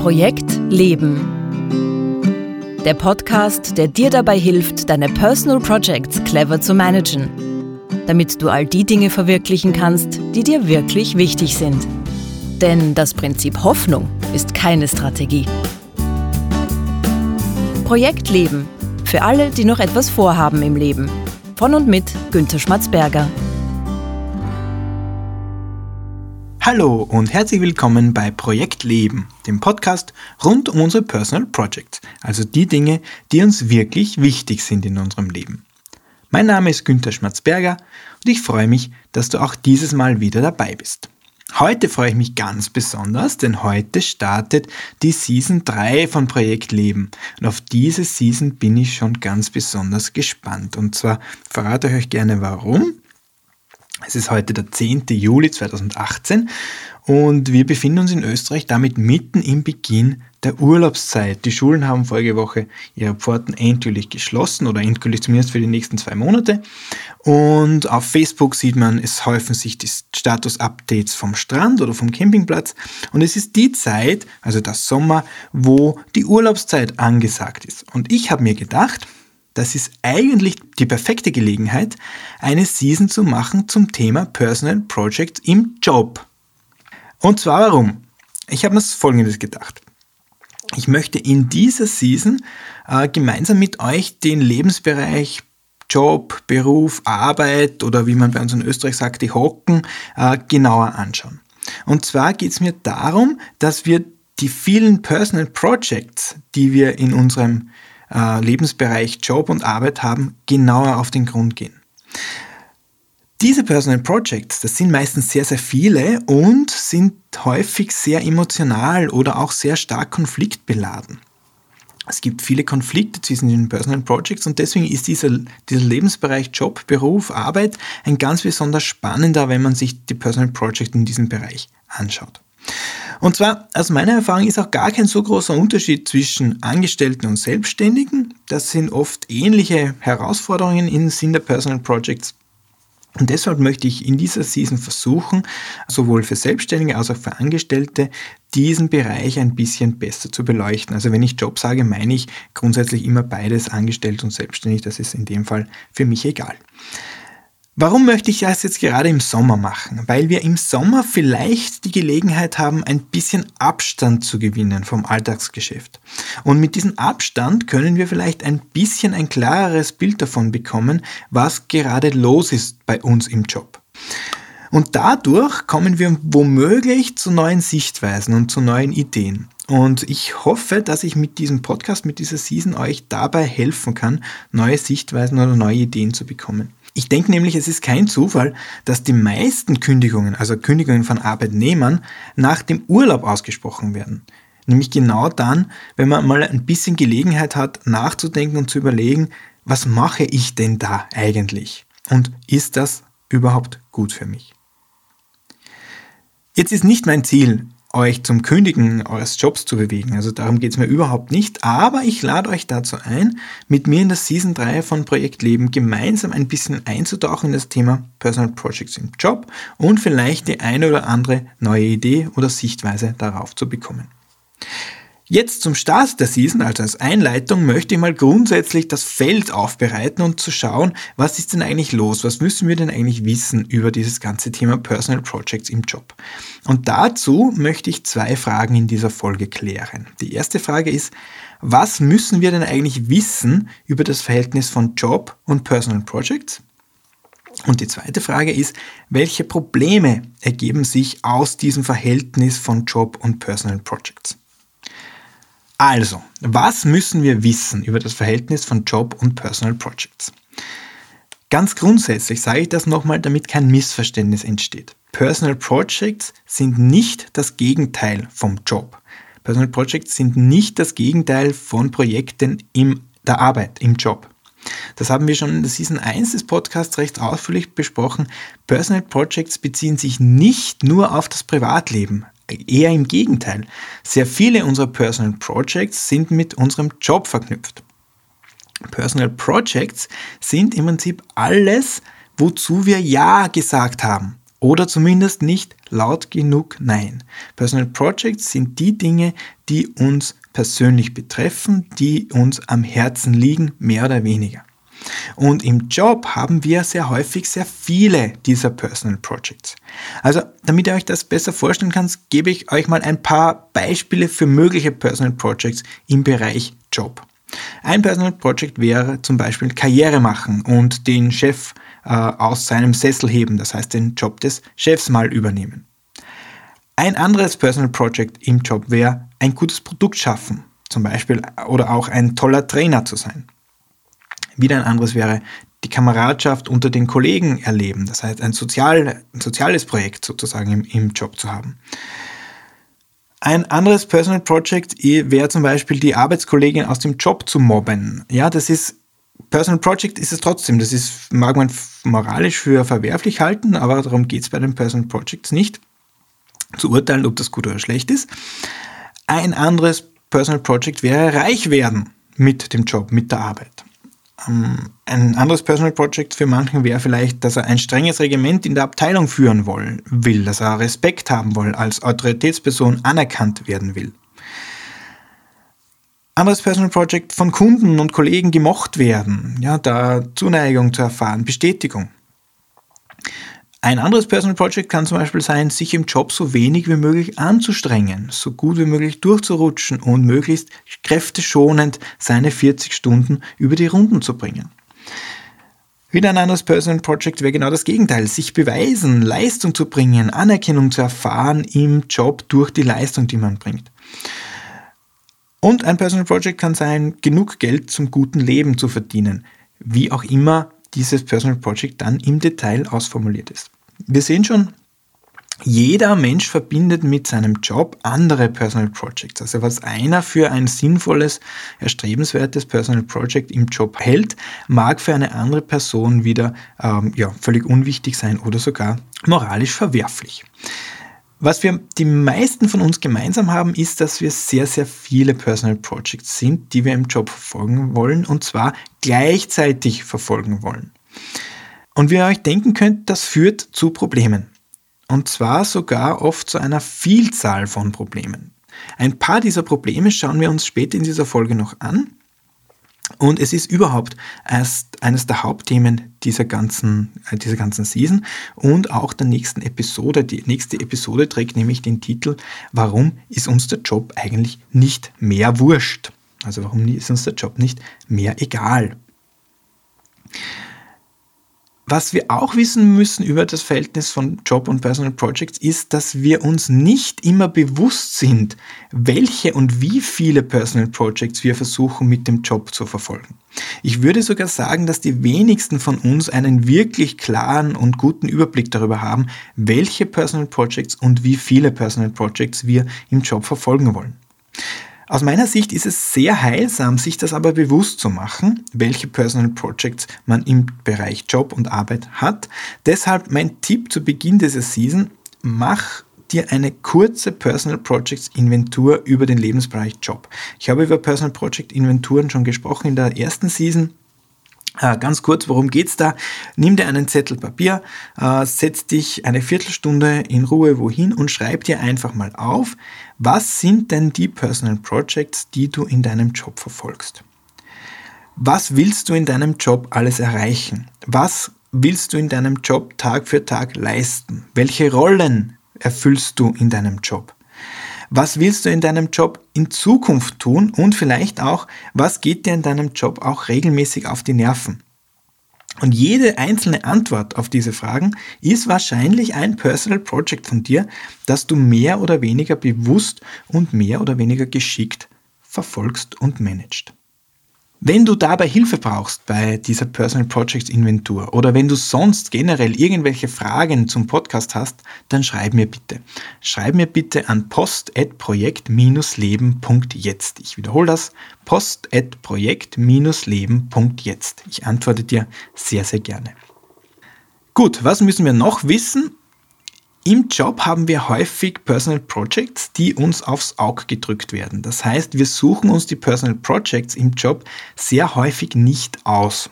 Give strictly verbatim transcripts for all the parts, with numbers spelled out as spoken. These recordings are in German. Projekt Leben. Der Podcast, der dir dabei hilft, deine Personal Projects clever zu managen, damit du all die Dinge verwirklichen kannst, die dir wirklich wichtig sind. Denn das Prinzip Hoffnung ist keine Strategie. Projekt Leben. Für alle, die noch etwas vorhaben im Leben. Von und mit Günter Schmatzberger. Hallo und herzlich willkommen bei Projekt Leben, dem Podcast rund um unsere Personal Projects, also die Dinge, die uns wirklich wichtig sind in unserem Leben. Mein Name ist Günter Schmatzberger und ich freue mich, dass du auch dieses Mal wieder dabei bist. Heute freue ich mich ganz besonders, denn heute startet die Season drei von Projekt Leben. Und auf diese Season bin ich schon ganz besonders gespannt. Und zwar verrate ich euch gerne warum. Es ist heute der zehnten Juli zweitausendachtzehn und wir befinden uns in Österreich damit mitten im Beginn der Urlaubszeit. Die Schulen haben vorige Woche ihre Pforten endgültig geschlossen oder endgültig zumindest für die nächsten zwei Monate. Und auf Facebook sieht man, es häufen sich die Status-Updates vom Strand oder vom Campingplatz. Und es ist die Zeit, also der Sommer, wo die Urlaubszeit angesagt ist. Und ich habe mir gedacht, das ist eigentlich die perfekte Gelegenheit, eine Season zu machen zum Thema Personal Projects im Job. Und zwar warum? Ich habe mir Folgendes gedacht. Ich möchte in dieser Season äh, gemeinsam mit euch den Lebensbereich Job, Beruf, Arbeit oder wie man bei uns in Österreich sagt, die Hocken, äh, genauer anschauen. Und zwar geht es mir darum, dass wir die vielen Personal Projects, die wir in unserem Lebensbereich Job und Arbeit haben, genauer auf den Grund gehen. Diese Personal Projects, das sind meistens sehr, sehr viele und sind häufig sehr emotional oder auch sehr stark konfliktbeladen. Es gibt viele Konflikte zwischen den Personal Projects und deswegen ist dieser, dieser Lebensbereich Job, Beruf, Arbeit ein ganz besonders spannender, wenn man sich die Personal Projects in diesem Bereich anschaut. Und zwar, aus meiner Erfahrung ist auch gar kein so großer Unterschied zwischen Angestellten und Selbstständigen. Das sind oft ähnliche Herausforderungen im Sinn der Personal Projects. Und deshalb möchte ich in dieser Season versuchen, sowohl für Selbstständige als auch für Angestellte, diesen Bereich ein bisschen besser zu beleuchten. Also wenn ich Job sage, meine ich grundsätzlich immer beides, angestellt und selbstständig. Das ist in dem Fall für mich egal. Warum möchte ich das jetzt gerade im Sommer machen? Weil wir im Sommer vielleicht die Gelegenheit haben, ein bisschen Abstand zu gewinnen vom Alltagsgeschäft. Und mit diesem Abstand können wir vielleicht ein bisschen ein klareres Bild davon bekommen, was gerade los ist bei uns im Job. Und dadurch kommen wir womöglich zu neuen Sichtweisen und zu neuen Ideen. Und ich hoffe, dass ich mit diesem Podcast, mit dieser Season euch dabei helfen kann, neue Sichtweisen oder neue Ideen zu bekommen. Ich denke nämlich, es ist kein Zufall, dass die meisten Kündigungen, also Kündigungen von Arbeitnehmern, nach dem Urlaub ausgesprochen werden. Nämlich genau dann, wenn man mal ein bisschen Gelegenheit hat, nachzudenken und zu überlegen, was mache ich denn da eigentlich? Und ist das überhaupt gut für mich? Jetzt ist nicht mein Ziel, euch zum Kündigen eures Jobs zu bewegen. Also darum geht es mir überhaupt nicht. Aber ich lade euch dazu ein, mit mir in der Season drei von Projekt Leben gemeinsam ein bisschen einzutauchen in das Thema Personal Projects im Job und vielleicht die eine oder andere neue Idee oder Sichtweise darauf zu bekommen. Jetzt zum Start der Season, also als Einleitung, möchte ich mal grundsätzlich das Feld aufbereiten und zu schauen, was ist denn eigentlich los? Was müssen wir denn eigentlich wissen über dieses ganze Thema Personal Projects im Job? Und dazu möchte ich zwei Fragen in dieser Folge klären. Die erste Frage ist, was müssen wir denn eigentlich wissen über das Verhältnis von Job und Personal Projects? Und die zweite Frage ist, welche Probleme ergeben sich aus diesem Verhältnis von Job und Personal Projects? Also, was müssen wir wissen über das Verhältnis von Job und Personal Projects? Ganz grundsätzlich sage ich das nochmal, damit kein Missverständnis entsteht. Personal Projects sind nicht das Gegenteil vom Job. Personal Projects sind nicht das Gegenteil von Projekten in der Arbeit, im Job. Das haben wir schon in der Season eins des Podcasts recht ausführlich besprochen. Personal Projects beziehen sich nicht nur auf das Privatleben. Eher im Gegenteil. Sehr viele unserer Personal Projects sind mit unserem Job verknüpft. Personal Projects sind im Prinzip alles, wozu wir Ja gesagt haben. Oder zumindest nicht laut genug Nein. Personal Projects sind die Dinge, die uns persönlich betreffen, die uns am Herzen liegen, mehr oder weniger. Und im Job haben wir sehr häufig sehr viele dieser Personal Projects. Also, damit ihr euch das besser vorstellen könnt, gebe ich euch mal ein paar Beispiele für mögliche Personal Projects im Bereich Job. Ein Personal Project wäre zum Beispiel Karriere machen und den Chef äh, aus seinem Sessel heben, das heißt den Job des Chefs mal übernehmen. Ein anderes Personal Project im Job wäre ein gutes Produkt schaffen, zum Beispiel, oder auch ein toller Trainer zu sein. Wieder ein anderes wäre die Kameradschaft unter den Kollegen erleben, das heißt ein, sozial, ein soziales Projekt sozusagen im, im Job zu haben. Ein anderes Personal Project wäre zum Beispiel die Arbeitskollegin aus dem Job zu mobben. Ja, das ist, Personal Project ist es trotzdem. Das ist, mag man moralisch für verwerflich halten, aber darum geht es bei den Personal Projects nicht, zu urteilen, ob das gut oder schlecht ist. Ein anderes Personal Project wäre reich werden mit dem Job, mit der Arbeit. Ein anderes Personal Project für manchen wäre vielleicht, dass er ein strenges Regiment in der Abteilung führen wollen, will, dass er Respekt haben will, als Autoritätsperson anerkannt werden will. Anderes Personal Project von Kunden und Kollegen gemocht werden, ja, da Zuneigung zu erfahren, Bestätigung. Ein anderes Personal Project kann zum Beispiel sein, sich im Job so wenig wie möglich anzustrengen, so gut wie möglich durchzurutschen und möglichst kräfteschonend seine vierzig Stunden über die Runden zu bringen. Wieder ein anderes Personal Project wäre genau das Gegenteil, sich beweisen, Leistung zu bringen, Anerkennung zu erfahren im Job durch die Leistung, die man bringt. Und ein Personal Project kann sein, genug Geld zum guten Leben zu verdienen, wie auch immer dieses Personal Project dann im Detail ausformuliert ist. Wir sehen schon, jeder Mensch verbindet mit seinem Job andere Personal Projects. Also was einer für ein sinnvolles, erstrebenswertes Personal Project im Job hält, mag für eine andere Person wieder ähm, ja, völlig unwichtig sein oder sogar moralisch verwerflich. Was wir die meisten von uns gemeinsam haben, ist, dass wir sehr, sehr viele Personal Projects sind, die wir im Job verfolgen wollen und zwar gleichzeitig verfolgen wollen. Und wie ihr euch denken könnt, das führt zu Problemen. Und zwar sogar oft zu einer Vielzahl von Problemen. Ein paar dieser Probleme schauen wir uns später in dieser Folge noch an. Und es ist überhaupt eines der Hauptthemen dieser ganzen, dieser ganzen Season und auch der nächsten Episode. Die nächste Episode trägt nämlich den Titel Warum ist uns der Job eigentlich nicht mehr wurscht? Also warum ist uns der Job nicht mehr egal? Was wir auch wissen müssen über das Verhältnis von Job und Personal Projects ist, dass wir uns nicht immer bewusst sind, welche und wie viele Personal Projects wir versuchen mit dem Job zu verfolgen. Ich würde sogar sagen, dass die wenigsten von uns einen wirklich klaren und guten Überblick darüber haben, welche Personal Projects und wie viele Personal Projects wir im Job verfolgen wollen. Aus meiner Sicht ist es sehr heilsam, sich das aber bewusst zu machen, welche Personal Projects man im Bereich Job und Arbeit hat. Deshalb mein Tipp zu Beginn dieser Season, mach dir eine kurze Personal Projects Inventur über den Lebensbereich Job. Ich habe über Personal Project Inventuren schon gesprochen in der ersten Season. Ganz kurz, worum geht's da? Nimm dir einen Zettel Papier, setz dich eine Viertelstunde in Ruhe wohin und schreib dir einfach mal auf, was sind denn die Personal Projects, die du in deinem Job verfolgst? Was willst du in deinem Job alles erreichen? Was willst du in deinem Job Tag für Tag leisten? Welche Rollen erfüllst du in deinem Job? Was willst du in deinem Job in Zukunft tun und vielleicht auch, was geht dir in deinem Job auch regelmäßig auf die Nerven? Und jede einzelne Antwort auf diese Fragen ist wahrscheinlich ein Personal Project von dir, das du mehr oder weniger bewusst und mehr oder weniger geschickt verfolgst und managst. Wenn du dabei Hilfe brauchst bei dieser Personal Projects Inventur oder wenn du sonst generell irgendwelche Fragen zum Podcast hast, dann schreib mir bitte. Schreib mir bitte an post at projekt dash leben punkt jetzt. Ich wiederhole das, post at projekt dash leben punkt jetzt. Ich antworte dir sehr, sehr gerne. Gut, was müssen wir noch wissen? Im Job haben wir häufig Personal Projects, die uns aufs Auge gedrückt werden. Das heißt, wir suchen uns die Personal Projects im Job sehr häufig nicht aus.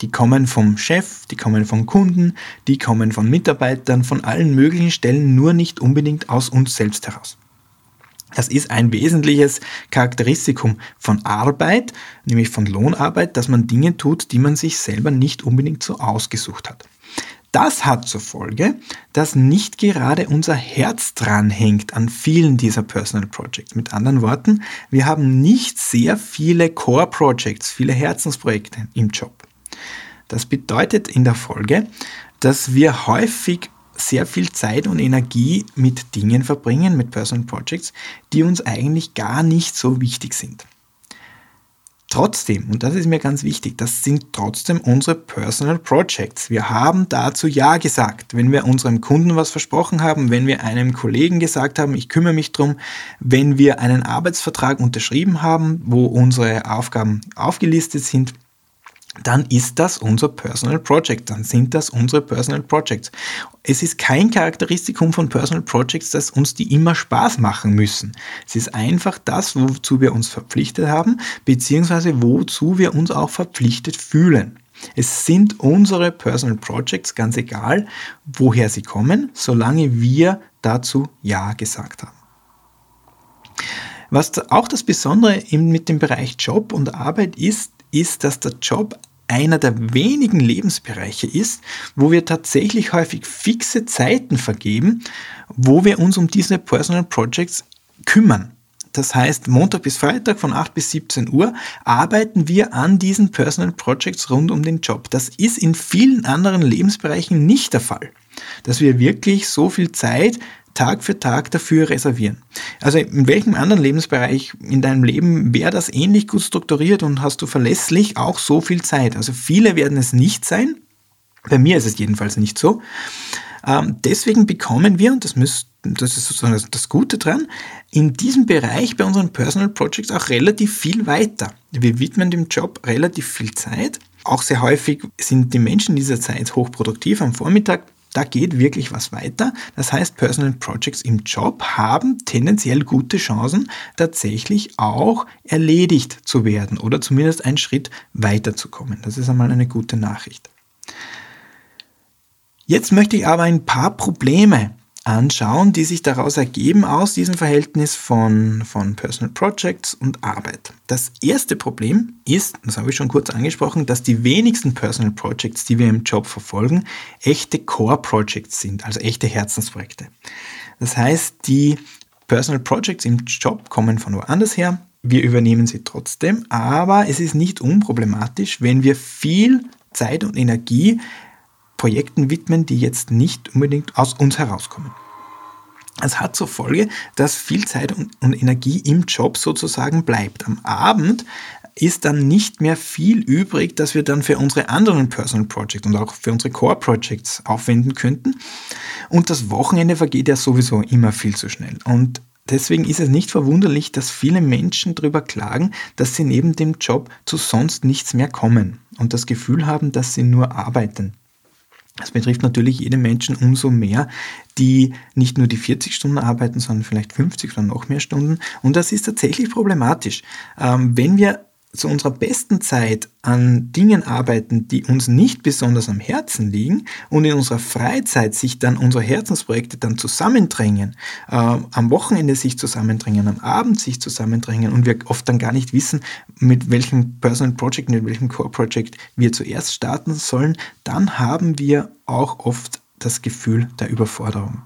Die kommen vom Chef, die kommen von Kunden, die kommen von Mitarbeitern, von allen möglichen Stellen, nur nicht unbedingt aus uns selbst heraus. Das ist ein wesentliches Charakteristikum von Arbeit, nämlich von Lohnarbeit, dass man Dinge tut, die man sich selber nicht unbedingt so ausgesucht hat. Das hat zur Folge, dass nicht gerade unser Herz dran hängt an vielen dieser Personal Projects. Mit anderen Worten, wir haben nicht sehr viele Core Projects, viele Herzensprojekte im Job. Das bedeutet in der Folge, dass wir häufig sehr viel Zeit und Energie mit Dingen verbringen, mit Personal Projects, die uns eigentlich gar nicht so wichtig sind. Trotzdem, und das ist mir ganz wichtig, das sind trotzdem unsere Personal Projects. Wir haben dazu Ja gesagt. Wenn wir unserem Kunden was versprochen haben, wenn wir einem Kollegen gesagt haben, ich kümmere mich drum, wenn wir einen Arbeitsvertrag unterschrieben haben, wo unsere Aufgaben aufgelistet sind, dann ist das unser Personal Project, dann sind das unsere Personal Projects. Es ist kein Charakteristikum von Personal Projects, dass uns die immer Spaß machen müssen. Es ist einfach das, wozu wir uns verpflichtet haben, beziehungsweise wozu wir uns auch verpflichtet fühlen. Es sind unsere Personal Projects, ganz egal, woher sie kommen, solange wir dazu Ja gesagt haben. Was auch das Besondere mit dem Bereich Job und Arbeit ist, ist, dass der Job einer der wenigen Lebensbereiche ist, wo wir tatsächlich häufig fixe Zeiten vergeben, wo wir uns um diese Personal Projects kümmern. Das heißt, Montag bis Freitag von acht bis siebzehn Uhr arbeiten wir an diesen Personal Projects rund um den Job. Das ist in vielen anderen Lebensbereichen nicht der Fall, dass wir wirklich so viel Zeit Tag für Tag dafür reservieren. Also in welchem anderen Lebensbereich in deinem Leben wäre das ähnlich gut strukturiert und hast du verlässlich auch so viel Zeit? Also viele werden es nicht sein. Bei mir ist es jedenfalls nicht so. Deswegen bekommen wir, und das, müsst, das ist sozusagen das Gute dran, in diesem Bereich bei unseren Personal Projects auch relativ viel weiter. Wir widmen dem Job relativ viel Zeit. Auch sehr häufig sind die Menschen dieser Zeit hochproduktiv am Vormittag. Da geht wirklich was weiter. Das heißt, Personal Projects im Job haben tendenziell gute Chancen, tatsächlich auch erledigt zu werden oder zumindest einen Schritt weiterzukommen. Das ist einmal eine gute Nachricht. Jetzt möchte ich aber ein paar Probleme anschauen, die sich daraus ergeben aus diesem Verhältnis von, von Personal Projects und Arbeit. Das erste Problem ist, das habe ich schon kurz angesprochen, dass die wenigsten Personal Projects, die wir im Job verfolgen, echte Core Projects sind, also echte Herzensprojekte. Das heißt, die Personal Projects im Job kommen von woanders her, wir übernehmen sie trotzdem, aber es ist nicht unproblematisch, wenn wir viel Zeit und Energie Projekten widmen, die jetzt nicht unbedingt aus uns herauskommen. Es hat zur Folge, dass viel Zeit und Energie im Job sozusagen bleibt. Am Abend ist dann nicht mehr viel übrig, dass wir dann für unsere anderen Personal Projects und auch für unsere Core Projects aufwenden könnten. Und das Wochenende vergeht ja sowieso immer viel zu schnell. Und deswegen ist es nicht verwunderlich, dass viele Menschen darüber klagen, dass sie neben dem Job zu sonst nichts mehr kommen und das Gefühl haben, dass sie nur arbeiten. Das betrifft natürlich jeden Menschen umso mehr, die nicht nur die vierzig Stunden arbeiten, sondern vielleicht fünfzig oder noch mehr Stunden. Und das ist tatsächlich problematisch. Ähm, wenn wir zu unserer besten Zeit an Dingen arbeiten, die uns nicht besonders am Herzen liegen und in unserer Freizeit sich dann unsere Herzensprojekte dann zusammendrängen, äh, am Wochenende sich zusammendrängen, am Abend sich zusammendrängen und wir oft dann gar nicht wissen, mit welchem Personal Project, mit welchem Core Project wir zuerst starten sollen, dann haben wir auch oft das Gefühl der Überforderung.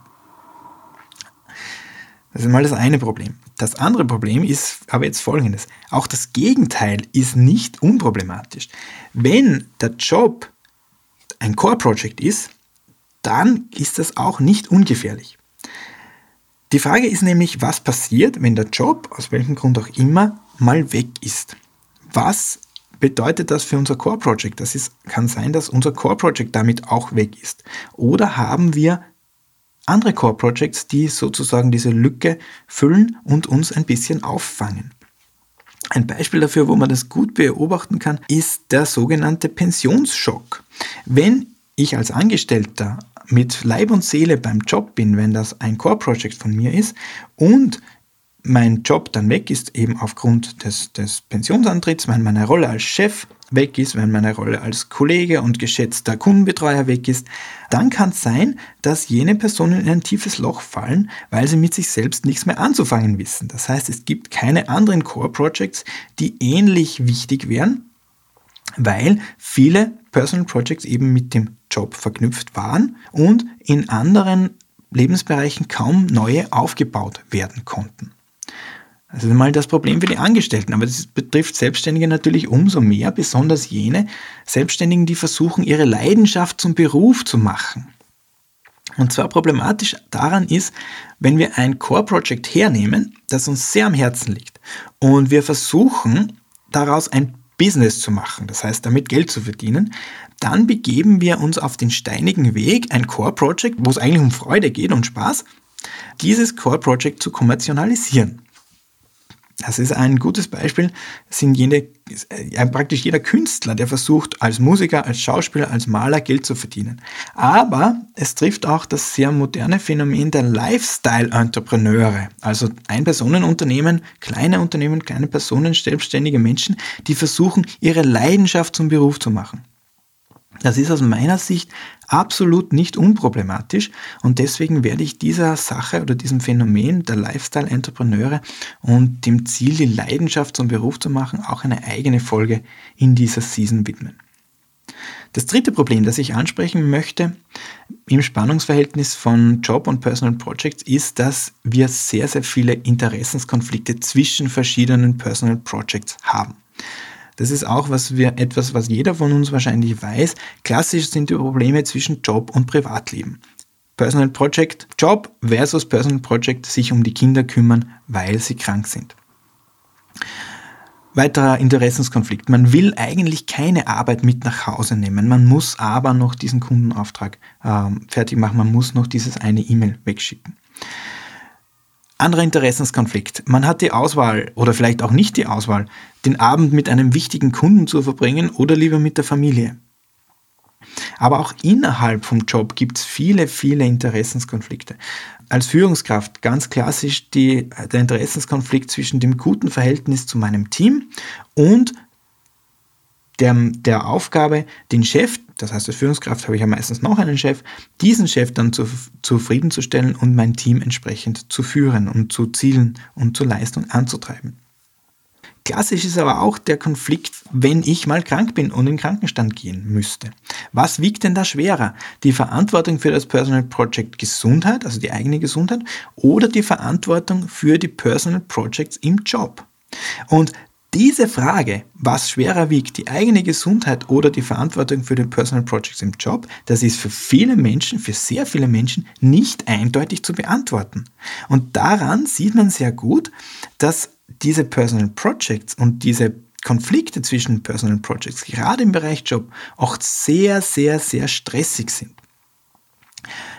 Das ist mal das eine Problem. Das andere Problem ist aber jetzt folgendes. Auch das Gegenteil ist nicht unproblematisch. Wenn der Job ein Core-Project ist, dann ist das auch nicht ungefährlich. Die Frage ist nämlich, was passiert, wenn der Job, aus welchem Grund auch immer, mal weg ist? Was bedeutet das für unser Core-Project? Das ist, kann sein, dass unser Core-Project damit auch weg ist. Oder haben wir andere Core Projects, die sozusagen diese Lücke füllen und uns ein bisschen auffangen. Ein Beispiel dafür, wo man das gut beobachten kann, ist der sogenannte Pensionsschock. Wenn ich als Angestellter mit Leib und Seele beim Job bin, wenn das ein Core Project von mir ist und mein Job dann weg ist, eben aufgrund des, des Pensionsantritts, wenn meine Rolle als Chef weg ist, wenn meine Rolle als Kollege und geschätzter Kundenbetreuer weg ist, dann kann es sein, dass jene Personen in ein tiefes Loch fallen, weil sie mit sich selbst nichts mehr anzufangen wissen. Das heißt, es gibt keine anderen Core-Projects, die ähnlich wichtig wären, weil viele Personal Projects eben mit dem Job verknüpft waren und in anderen Lebensbereichen kaum neue aufgebaut werden konnten. Das ist mal das Problem für die Angestellten, aber das betrifft Selbstständige natürlich umso mehr, besonders jene Selbstständigen, die versuchen, ihre Leidenschaft zum Beruf zu machen. Und zwar problematisch daran ist, wenn wir ein Core-Project hernehmen, das uns sehr am Herzen liegt und wir versuchen, daraus ein Business zu machen, das heißt, damit Geld zu verdienen, dann begeben wir uns auf den steinigen Weg, ein Core-Project, wo es eigentlich um Freude geht und Spaß, dieses Core-Project zu kommerzialisieren. Das ist ein gutes Beispiel, sind jene, ja, praktisch jeder Künstler, der versucht, als Musiker, als Schauspieler, als Maler Geld zu verdienen. Aber es trifft auch das sehr moderne Phänomen der Lifestyle-Entrepreneure, also Ein-Personen-Unternehmen, kleine Unternehmen, kleine Personen, selbstständige Menschen, die versuchen, ihre Leidenschaft zum Beruf zu machen. Das ist aus meiner Sicht absolut nicht unproblematisch und deswegen werde ich dieser Sache oder diesem Phänomen der Lifestyle-Entrepreneure und dem Ziel, die Leidenschaft zum Beruf zu machen, auch eine eigene Folge in dieser Season widmen. Das dritte Problem, das ich ansprechen möchte im Spannungsverhältnis von Job und Personal Projects, ist, dass wir sehr, sehr viele Interessenskonflikte zwischen verschiedenen Personal Projects haben. Das ist auch was wir, etwas, was jeder von uns wahrscheinlich weiß. Klassisch sind die Probleme zwischen Job und Privatleben. Personal Project Job versus Personal Project sich um die Kinder kümmern, weil sie krank sind. Weiterer Interessenskonflikt. Man will eigentlich keine Arbeit mit nach Hause nehmen. Man muss aber noch diesen Kundenauftrag äh, fertig machen. Man muss noch dieses eine E-Mail wegschicken. Anderer Interessenskonflikt. Man hat die Auswahl oder vielleicht auch nicht die Auswahl, den Abend mit einem wichtigen Kunden zu verbringen oder lieber mit der Familie. Aber auch innerhalb vom Job gibt es viele, viele Interessenskonflikte. Als Führungskraft ganz klassisch die, der Interessenskonflikt zwischen dem guten Verhältnis zu meinem Team und der, der Aufgabe, den Chef, das heißt als Führungskraft habe ich ja meistens noch einen Chef, diesen Chef dann zu, zufriedenzustellen und mein Team entsprechend zu führen und zu Zielen und zur Leistung anzutreiben. Klassisch ist aber auch der Konflikt, wenn ich mal krank bin und in den Krankenstand gehen müsste. Was wiegt denn da schwerer? Die Verantwortung für das Personal Project Gesundheit, also die eigene Gesundheit, oder die Verantwortung für die Personal Projects im Job? Und diese Frage, was schwerer wiegt, die eigene Gesundheit oder die Verantwortung für den Personal Projects im Job, das ist für viele Menschen, für sehr viele Menschen nicht eindeutig zu beantworten. Und daran sieht man sehr gut, dass diese Personal Projects und diese Konflikte zwischen Personal Projects gerade im Bereich Job auch sehr, sehr, sehr stressig sind.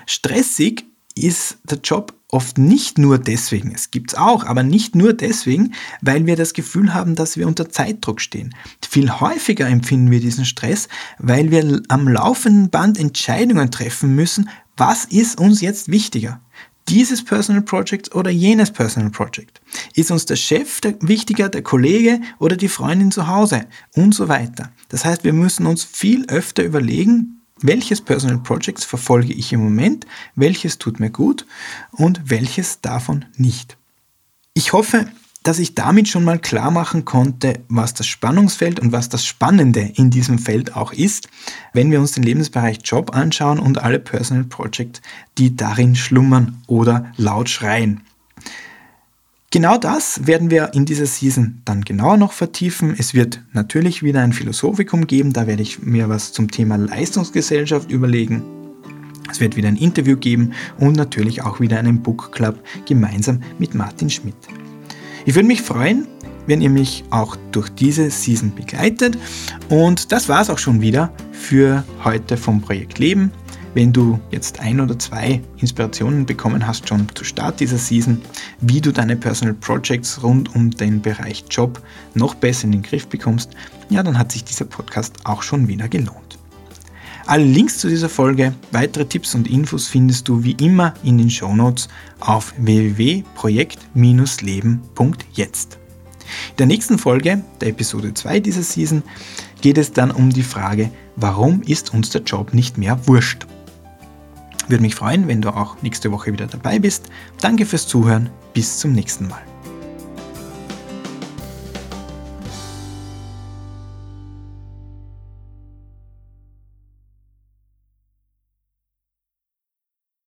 Stressig ist der Job oft nicht nur deswegen, es gibt es auch, aber nicht nur deswegen, weil wir das Gefühl haben, dass wir unter Zeitdruck stehen. Viel häufiger empfinden wir diesen Stress, weil wir am laufenden Band Entscheidungen treffen müssen, was ist uns jetzt wichtiger? Dieses Personal Project oder jenes Personal Project? Ist uns der Chef der wichtiger, der Kollege oder die Freundin zu Hause? Und so weiter. Das heißt, wir müssen uns viel öfter überlegen, welches Personal Projects verfolge ich im Moment, welches tut mir gut und welches davon nicht. Ich hoffe, dass ich damit schon mal klar machen konnte, was das Spannungsfeld und was das Spannende in diesem Feld auch ist, wenn wir uns den Lebensbereich Job anschauen und alle Personal Projects, die darin schlummern oder laut schreien. Genau das werden wir in dieser Season dann genauer noch vertiefen. Es wird natürlich wieder ein Philosophikum geben, da werde ich mir was zum Thema Leistungsgesellschaft überlegen. Es wird wieder ein Interview geben und natürlich auch wieder einen Book Club gemeinsam mit Martin Schmidt. Ich würde mich freuen, wenn ihr mich auch durch diese Season begleitet. Und das war es auch schon wieder für heute vom Projekt Leben. Wenn du jetzt ein oder zwei Inspirationen bekommen hast, schon zu Start dieser Season, wie du deine Personal Projects rund um den Bereich Job noch besser in den Griff bekommst, ja, dann hat sich dieser Podcast auch schon wieder gelohnt. Alle Links zu dieser Folge, weitere Tipps und Infos findest du wie immer in den Shownotes auf w w w punkt projekt leben punkt jetzt. In der nächsten Folge, der Episode zwei dieser Season, geht es dann um die Frage, warum ist uns der Job nicht mehr wurscht? Würde mich freuen, wenn du auch nächste Woche wieder dabei bist. Danke fürs Zuhören, bis zum nächsten Mal.